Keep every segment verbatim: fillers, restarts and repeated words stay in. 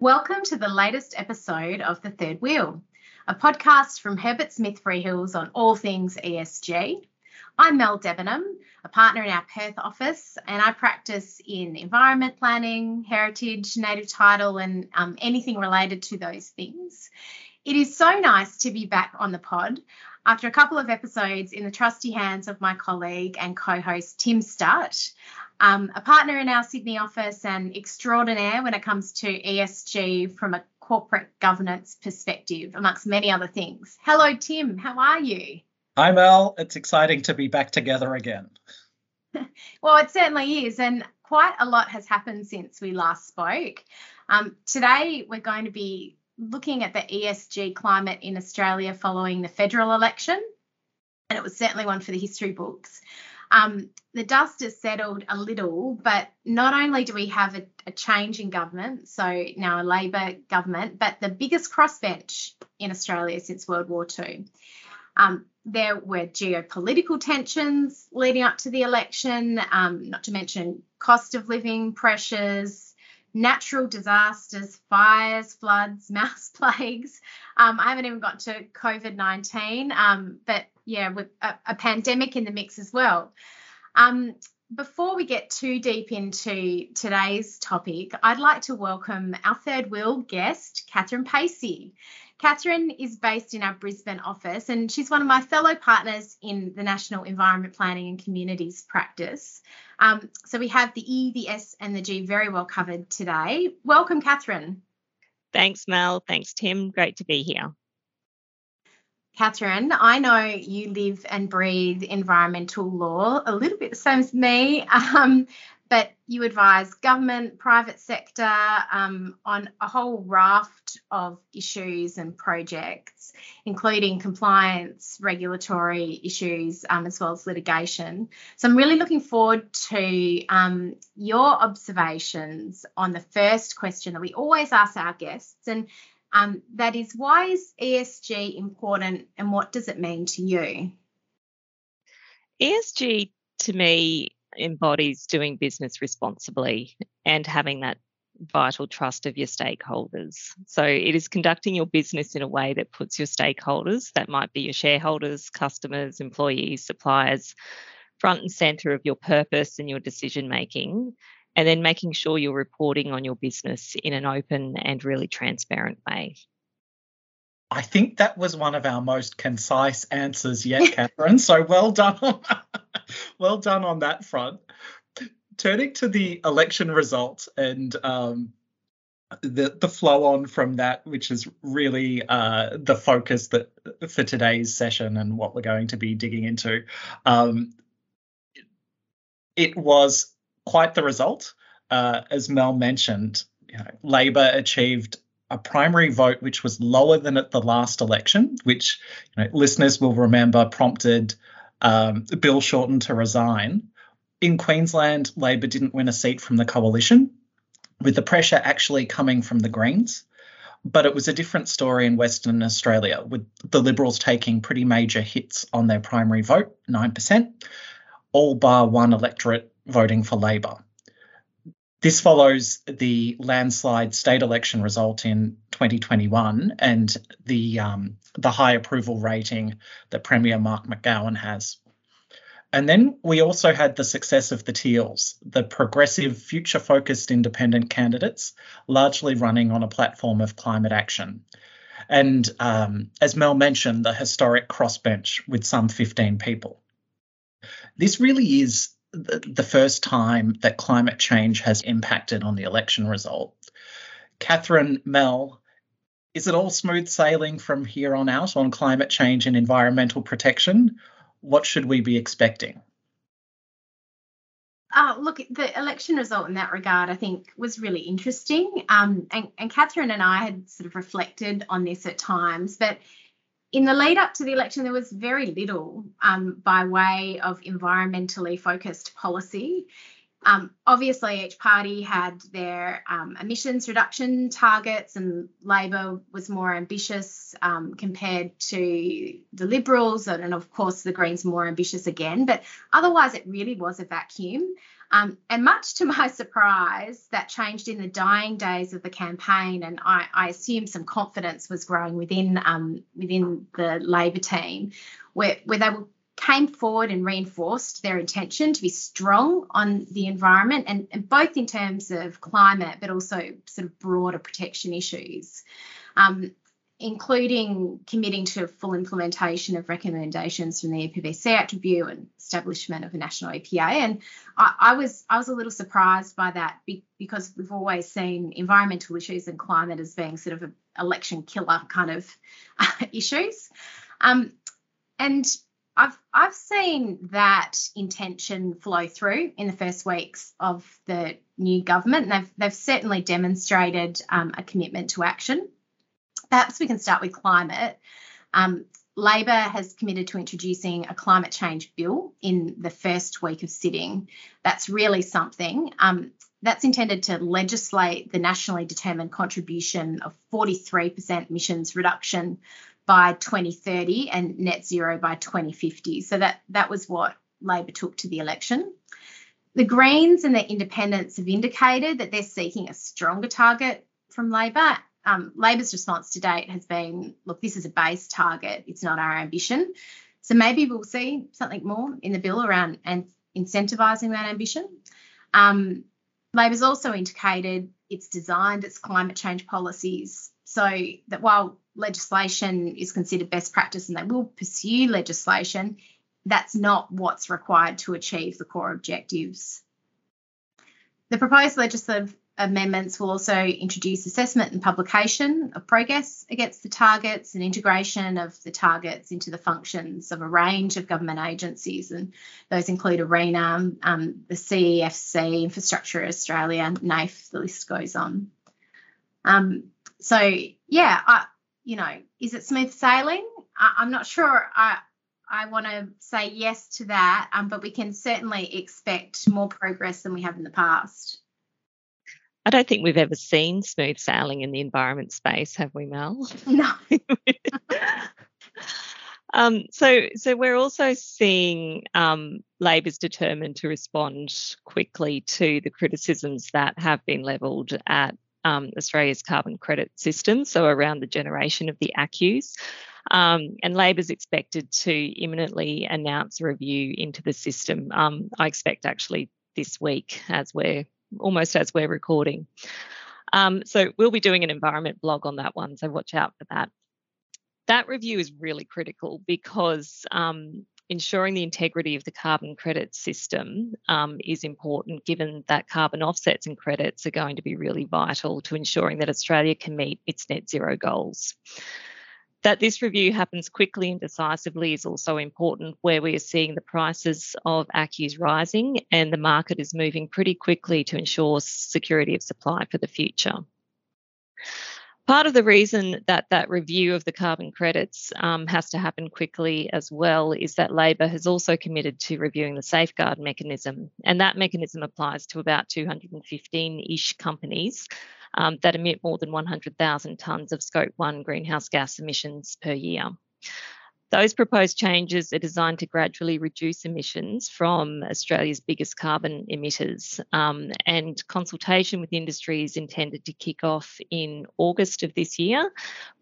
Welcome to the latest episode of The Third Wheel, a podcast from Herbert Smith Freehills on all things E S G. I'm Mel Debenham, a partner in our Perth office, and I practice in environment planning, heritage, native title, and um, anything related to those things. It is so nice to be back on the pod after a couple of episodes in the trusty hands of my colleague and co-host Tim Stutt. Um, a partner in our Sydney office and extraordinaire when it comes to E S G from a corporate governance perspective, amongst many other things. Hello, Tim. How are you? Hi, Mel. It's exciting to be back together again. Well, it certainly is, and quite a lot has happened since we last spoke. Um, today, we're going to be looking at the E S G climate in Australia following the federal election, and it was certainly one for the history books. Um, the dust has settled a little, but not only do we have a, a change in government, so now a Labor government, but the biggest crossbench in Australia since World War Two. Um, there were geopolitical tensions leading up to the election, um, not to mention cost of living pressures, natural disasters, fires, floods, mouse plagues. Um, I haven't even got to COVID nineteen, um, but yeah, with a, a pandemic in the mix as well. Um, before we get too deep into today's topic, I'd like to welcome our Third Wheel guest, Catherine Pacey. Catherine is based in our Brisbane office, and she's one of my fellow partners in the National Environment Planning and Communities practice. Um, so we have the E, the S and the G very well covered today. Welcome, Catherine. Thanks, Mel. Thanks, Tim. Great to be here. Catherine, I know you live and breathe environmental law a little bit the same as me, um, but you advise government, private sector um, on a whole raft of issues and projects, including compliance, regulatory issues, um, as well as litigation. So I'm really looking forward to um, your observations on the first question that we always ask our guests, and Um, that is, why is E S G important and what does it mean to you? E S G, to me, embodies doing business responsibly and having that vital trust of your stakeholders. So it is conducting your business in a way that puts your stakeholders, that might be your shareholders, customers, employees, suppliers, front and centre of your purpose and your decision-making, and then making sure you're reporting on your business in an open and really transparent way. I think that was one of our most concise answers yet, Catherine. So well done on, well done on that front. Turning to the election results and um, the, the flow on from that, which is really uh, the focus that for today's session and what we're going to be digging into. Um, it was quite the result. Uh, as Mel mentioned, you know, Labor achieved a primary vote which was lower than at the last election, which, you know, listeners will remember prompted um, Bill Shorten to resign. In Queensland, Labor didn't win a seat from the Coalition, with the pressure actually coming from the Greens. But it was a different story in Western Australia, with the Liberals taking pretty major hits on their primary vote, nine percent, all bar one electorate voting for Labor. This follows the landslide state election result in twenty twenty-one and the um, the high approval rating that Premier Mark McGowan has. And then we also had the success of the Teals, the progressive, future-focused independent candidates, largely running on a platform of climate action. And um, as Mel mentioned, the historic crossbench with some fifteen people. This really is the first time that climate change has impacted on the election result. Catherine, Mel, is it all smooth sailing from here on out on climate change and environmental protection? What should we be expecting? Uh, look, the election result in that regard, I think, was really interesting. Um, and, and Catherine and I had sort of reflected on this at times, but in the lead up to the election, there was very little um, by way of environmentally focused policy. Um, obviously, each party had their um, emissions reduction targets, and Labor was more ambitious um, compared to the Liberals, and, and of course the Greens more ambitious again. But otherwise, it really was a vacuum. Um, and much to my surprise, that changed in the dying days of the campaign, and I, I assume some confidence was growing within um, within the Labor team, where where they were. came forward and reinforced their intention to be strong on the environment, and, and both in terms of climate but also sort of broader protection issues, um, including committing to full implementation of recommendations from the E P B C Act review and establishment of a national E P A. And I, I was I was a little surprised by that, because we've always seen environmental issues and climate as being sort of an election killer kind of issues. Um, and I've I've seen that intention flow through in the first weeks of the new government, and they've they've certainly demonstrated um, a commitment to action. Perhaps we can start with climate. Um, Labor has committed to introducing a climate change bill in the first week of sitting. That's really something. Um, that's intended to legislate the nationally determined contribution of forty-three percent emissions reduction by twenty thirty and net zero by twenty fifty. So that, that was what Labor took to the election. The Greens and the Independents have indicated that they're seeking a stronger target from Labor. Um, Labor's response to date has been, look, this is a base target. It's not our ambition. So maybe we'll see something more in the bill around and incentivising that ambition. Um, Labor's also indicated it's designed its climate change policies so that while legislation is considered best practice and they will pursue legislation, that's not what's required to achieve the core objectives. The proposed legislative amendments will also introduce assessment and publication of progress against the targets and integration of the targets into the functions of a range of government agencies, and those include ARENA, um, the C E F C, Infrastructure Australia, N A I F, the list goes on. Um, so, yeah, I, you know, is it smooth sailing? I, I'm not sure I, I want to say yes to that, um, but we can certainly expect more progress than we have in the past. I don't think we've ever seen smooth sailing in the environment space, have we, Mel? No. um, so, so we're also seeing um, Labor's determined to respond quickly to the criticisms that have been levelled at Um, Australia's carbon credit system, so around the generation of the A C C Us. Um, and Labor's expected to imminently announce a review into the system. Um, I expect actually this week, as we're almost as we're recording. Um, so we'll be doing an environment blog on that one, so watch out for that. That review is really critical because um, ensuring the integrity of the carbon credit system um, is important, given that carbon offsets and credits are going to be really vital to ensuring that Australia can meet its net zero goals. That this review happens quickly and decisively is also important, where we are seeing the prices of A C C Us rising and the market is moving pretty quickly to ensure security of supply for the future. Part of the reason that that review of the carbon credits um, has to happen quickly as well is that Labor has also committed to reviewing the safeguard mechanism, and that mechanism applies to about two hundred fifteen-ish companies um, that emit more than one hundred thousand tonnes of scope one greenhouse gas emissions per year. Those proposed changes are designed to gradually reduce emissions from Australia's biggest carbon emitters, um, and consultation with industry is intended to kick off in August of this year,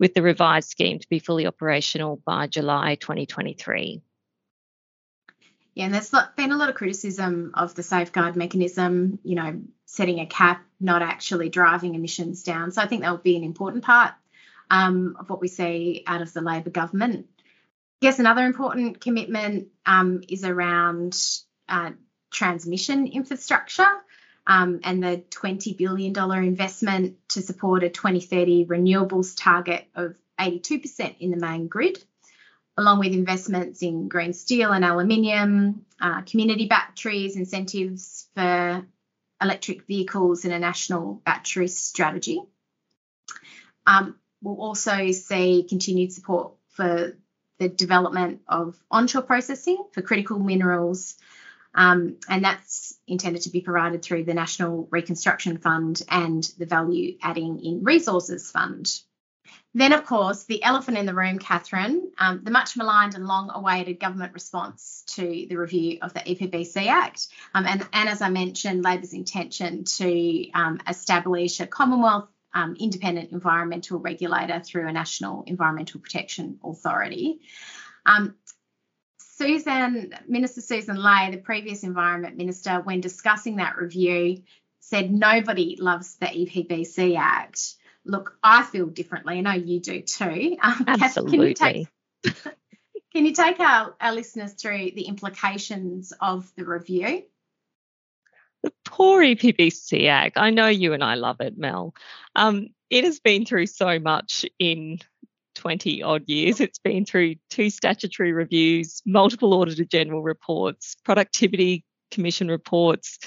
with the revised scheme to be fully operational by July twenty twenty-three. Yeah, and there's been a lot of criticism of the safeguard mechanism, you know, setting a cap, not actually driving emissions down. So I think that will be an important part um, of what we see out of the Labor government. I guess another important commitment um, is around uh, transmission infrastructure um, and the twenty billion dollars investment to support a twenty thirty renewables target of eighty-two percent in the main grid, along with investments in green steel and aluminium, uh, community batteries, incentives for electric vehicles, and a national battery strategy. Um, we'll also see continued support for the development of onshore processing for critical minerals, Um, and that's intended to be provided through the National Reconstruction Fund and the Value Adding in Resources Fund. Then, of course, the elephant in the room, Catherine, um, the much maligned and long awaited government response to the review of the E P B C Act. Um, and, and as I mentioned, Labor's intention to um, establish a Commonwealth um, independent environmental regulator through a National Environmental Protection Authority. Um, Susan, Minister Susan Ley, the previous Environment Minister, when discussing that review, said nobody loves the E P B C Act. Look, I feel differently. I know you do too. Um, Absolutely. Can you take, can you take our, our listeners through the implications of the review? The poor E P B C Act. I know you and I love it, Mel. Um, it has been through so much in twenty odd years. It's been through two statutory reviews, multiple Auditor General reports, Productivity Commission reports,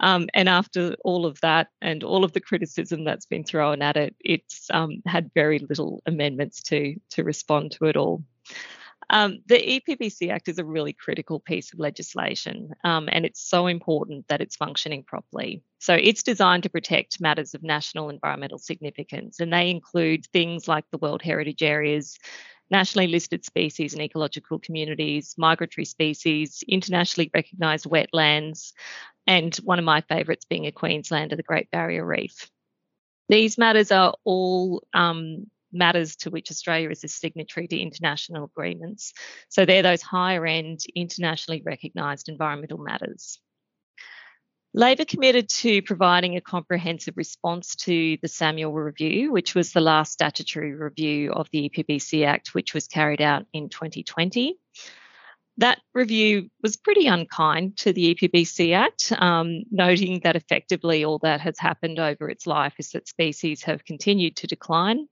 um, and after all of that and all of the criticism that's been thrown at it, it's um, had very little amendments to, to respond to it all. Um, the E P B C Act is a really critical piece of legislation, um, and it's so important that it's functioning properly. So it's designed to protect matters of national environmental significance, and they include things like the World Heritage Areas, nationally listed species and ecological communities, migratory species, internationally recognised wetlands, and one of my favourites being a Queenslander, the Great Barrier Reef. These matters are all um, matters to which Australia is a signatory to international agreements. So they're those higher-end, internationally recognised environmental matters. Labor committed to providing a comprehensive response to the Samuel Review, which was the last statutory review of the E P B C Act, which was carried out in twenty twenty. That review was pretty unkind to the E P B C Act, um, noting that effectively all that has happened over its life is that species have continued to decline.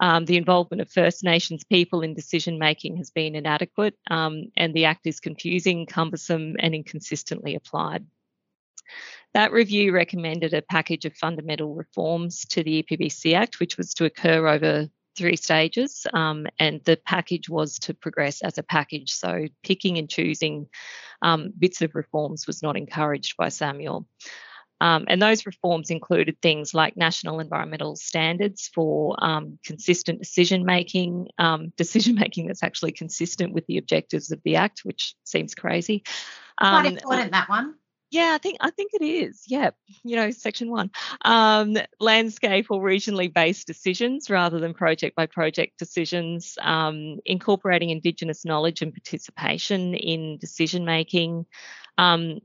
Um, the involvement of First Nations people in decision-making has been inadequate, um, and the Act is confusing, cumbersome, and inconsistently applied. That review recommended a package of fundamental reforms to the E P B C Act, which was to occur over three stages, um, and the package was to progress as a package. So picking and choosing um, bits of reforms was not encouraged by Samuel. Um, and those reforms included things like national environmental standards for um, consistent decision-making, um, decision-making that's actually consistent with the objectives of the Act, which seems crazy. Um, Quite important, that one. Yeah, I think I think it is. Yeah, you know, section one, um, landscape or regionally based decisions rather than project by project decisions, um, incorporating Indigenous knowledge and participation in decision making, um,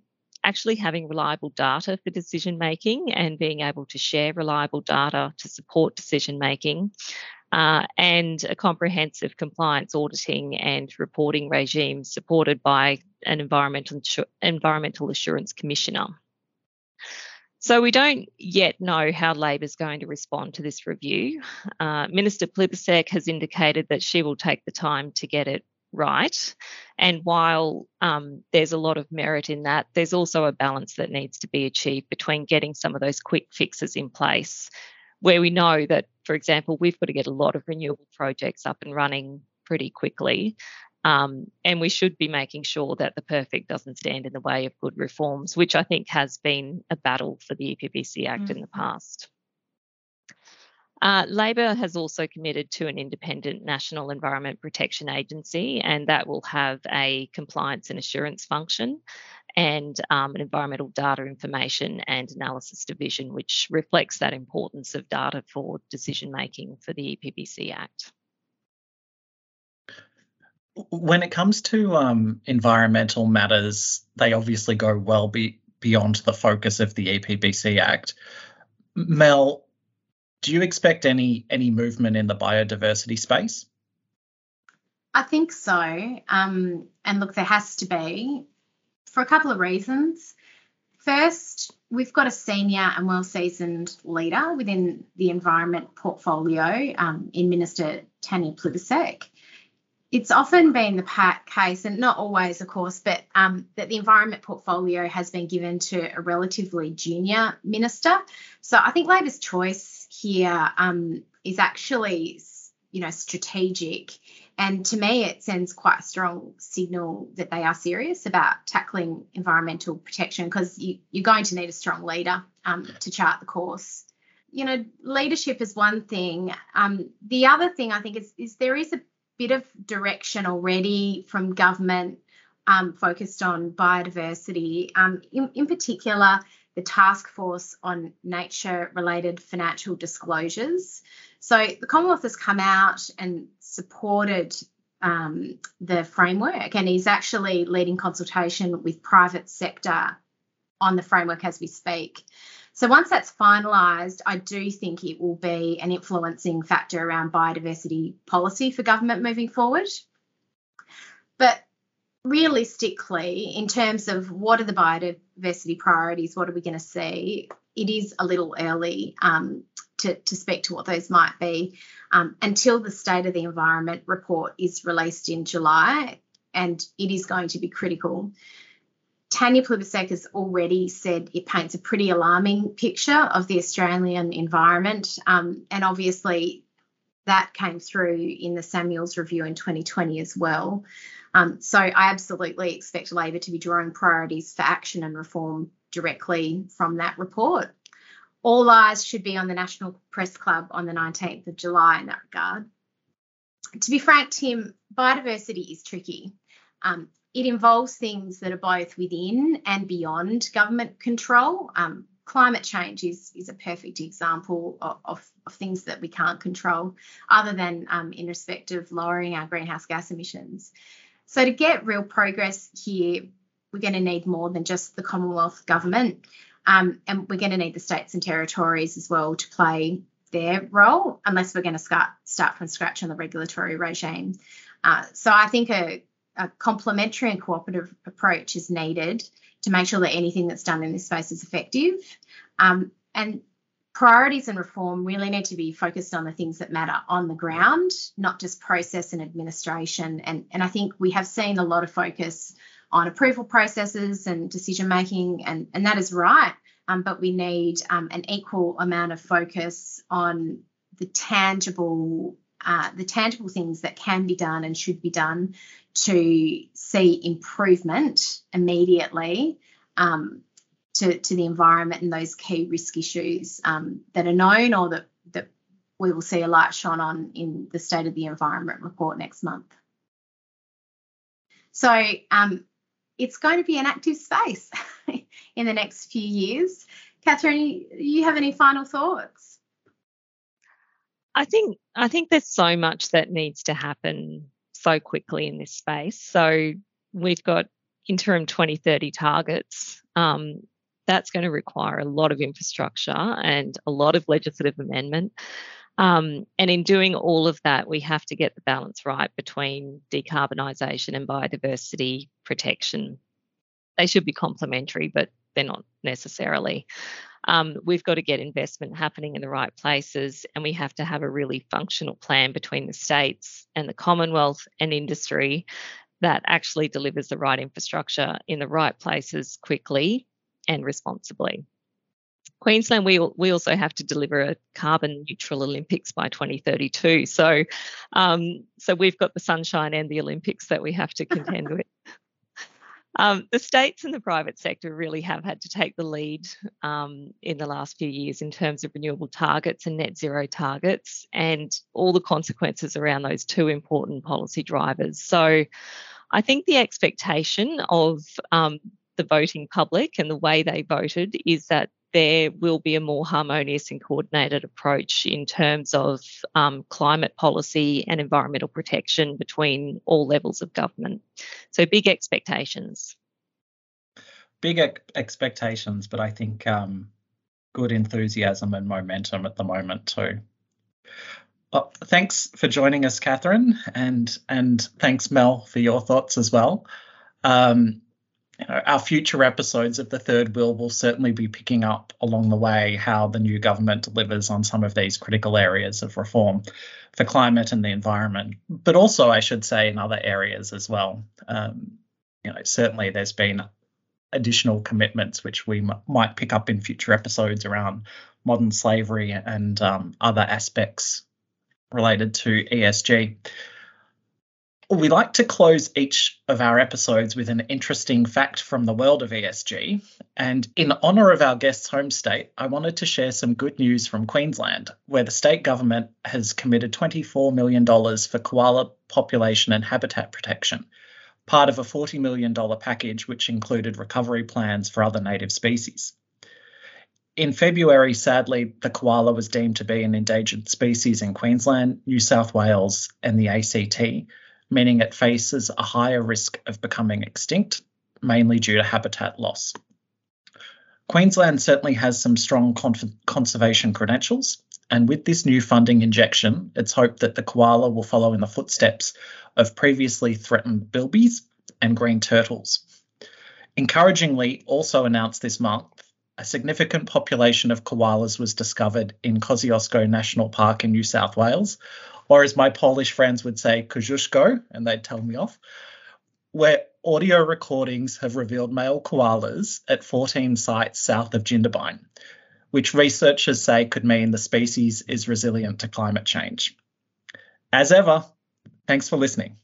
actually having reliable data for decision making and being able to share reliable data to support decision making, uh, and a comprehensive compliance auditing and reporting regime supported by an environmental environmental assurance commissioner. So we don't yet know how Labor's going to respond to this review. Uh, Minister Plibersek has indicated that she will take the time to get it right. And while um, there's a lot of merit in that, there's also a balance that needs to be achieved between getting some of those quick fixes in place, where we know that, for example, we've got to get a lot of renewable projects up and running pretty quickly. Um, and we should be making sure that the perfect doesn't stand in the way of good reforms, which I think has been a battle for the E P B C Act mm. in the past. Uh, Labor has also committed to an independent National Environment Protection Agency, and that will have a compliance and assurance function and um, an environmental data information and analysis division, which reflects that importance of data for decision-making for the E P B C Act. When it comes to um, environmental matters, they obviously go well be beyond the focus of the E P B C Act. Mel, do you expect any any movement in the biodiversity space? I think so. Um, and look, there has to be, for a couple of reasons. First, we've got a senior and well-seasoned leader within the environment portfolio um, in Minister Tanya Plibersek. It's often been the case, and not always, of course, but um, that the environment portfolio has been given to a relatively junior minister. So I think Labor's choice here um, is actually, you know, strategic And to me, it sends quite a strong signal that they are serious about tackling environmental protection, because you, you're going to need a strong leader um, to chart the course. You know, leadership is one thing. Um, the other thing I think is, is there is a bit of direction already from government um, focused on biodiversity, um, in, in particular the Task Force on Nature-Related Financial Disclosures. So the Commonwealth has come out and supported um, the framework, and is actually leading consultation with private sector on the framework as we speak. So once that's finalised, I do think it will be an influencing factor around biodiversity policy for government moving forward. But realistically, in terms of what are the biodiversity priorities, what are we going to see, it is a little early um, to, to speak to what those might be um, until the State of the Environment report is released in July, and it is going to be critical. Tanya Plibersek has already said it paints a pretty alarming picture of the Australian environment, um, and obviously that came through in the Samuel Review in twenty twenty as well. Um, so I absolutely expect Labor to be drawing priorities for action and reform directly from that report. All eyes should be on the National Press Club on the nineteenth of July in that regard. To be frank, Tim, biodiversity is tricky. Um, It involves things that are both within and beyond government control. Um, climate change is, is a perfect example of, of, of things that we can't control, other than um, in respect of lowering our greenhouse gas emissions. So to get real progress here, we're going to need more than just the Commonwealth government, um, and we're going to need the states and territories as well to play their role, unless we're going to start, start from scratch on the regulatory regime. Uh, so I think a A complementary and cooperative approach is needed to make sure that anything that's done in this space is effective. Um, and priorities and reform really need to be focused on the things that matter on the ground, not just process and administration. And, and I think we have seen a lot of focus on approval processes and decision making, and, and that is right. Um, but we need um, an equal amount of focus on the tangible Uh, the tangible things that can be done and should be done to see improvement immediately um, to, to the environment and those key risk issues um, that are known, or that, that we will see a light shone on in the State of the Environment report next month. So um, it's going to be an active space in the next few years. Catherine, do you have any final thoughts? I think I think there's so much that needs to happen so quickly in this space. So we've got interim twenty thirty targets. Um, that's going to require a lot of infrastructure and a lot of legislative amendment. Um, and in doing all of that, we have to get the balance right between decarbonisation and biodiversity protection. They should be complementary, but they're not necessarily. Um, we've got to get investment happening in the right places, and we have to have a really functional plan between the states and the Commonwealth and industry that actually delivers the right infrastructure in the right places quickly and responsibly. Queensland, we we also have to deliver a carbon neutral Olympics by twenty thirty-two. So, um, so we've got the sunshine and the Olympics that we have to contend with. Um, the states and the private sector really have had to take the lead um, in the last few years in terms of renewable targets and net zero targets, and all the consequences around those two important policy drivers. So I think the expectation of um, the voting public and the way they voted is that there will be a more harmonious and coordinated approach in terms of um, climate policy and environmental protection between all levels of government. So big expectations. Big ex- expectations, but I think um, good enthusiasm and momentum at the moment too. Oh, thanks for joining us, Catherine, and, and thanks, Mel, for your thoughts as well. Um, You know, our future episodes of The Third Wheel will certainly be picking up along the way how the new government delivers on some of these critical areas of reform for climate and the environment, but also, I should say, in other areas as well. Um, you know, certainly there's been additional commitments which we m- might pick up in future episodes around modern slavery and um, other aspects related to E S G. We like to close each of our episodes with an interesting fact from the world of E S G. And in honour of our guest's home state, I wanted to share some good news from Queensland, where the state government has committed twenty-four million dollars for koala population and habitat protection, part of a forty million dollars package which included recovery plans for other native species. In February, sadly, the koala was deemed to be an endangered species in Queensland, New South Wales and the A C T, meaning it faces a higher risk of becoming extinct, mainly due to habitat loss. Queensland certainly has some strong conservation credentials, and with this new funding injection, it's hoped that the koala will follow in the footsteps of previously threatened bilbies and green turtles. Encouragingly, also announced this month, a significant population of koalas was discovered in Kosciuszko National Park in New South Wales, or as my Polish friends would say, Kosciuszko, and they'd tell me off, where audio recordings have revealed male koalas at fourteen sites south of Jindabyne, which researchers say could mean the species is resilient to climate change. As ever, thanks for listening.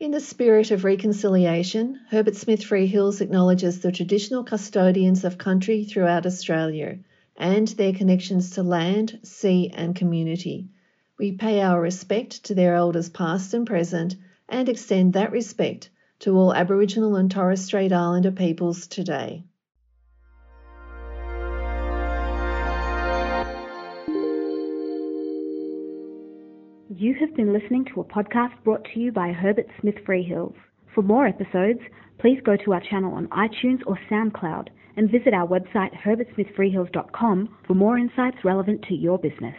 In the spirit of reconciliation, Herbert Smith Freehills acknowledges the traditional custodians of country throughout Australia and their connections to land, sea and community. We pay our respect to their elders past and present and extend that respect to all Aboriginal and Torres Strait Islander peoples today. You have been listening to a podcast brought to you by Herbert Smith Freehills. For more episodes, please go to our channel on iTunes or SoundCloud and visit our website herbert smith freehills dot com for more insights relevant to your business.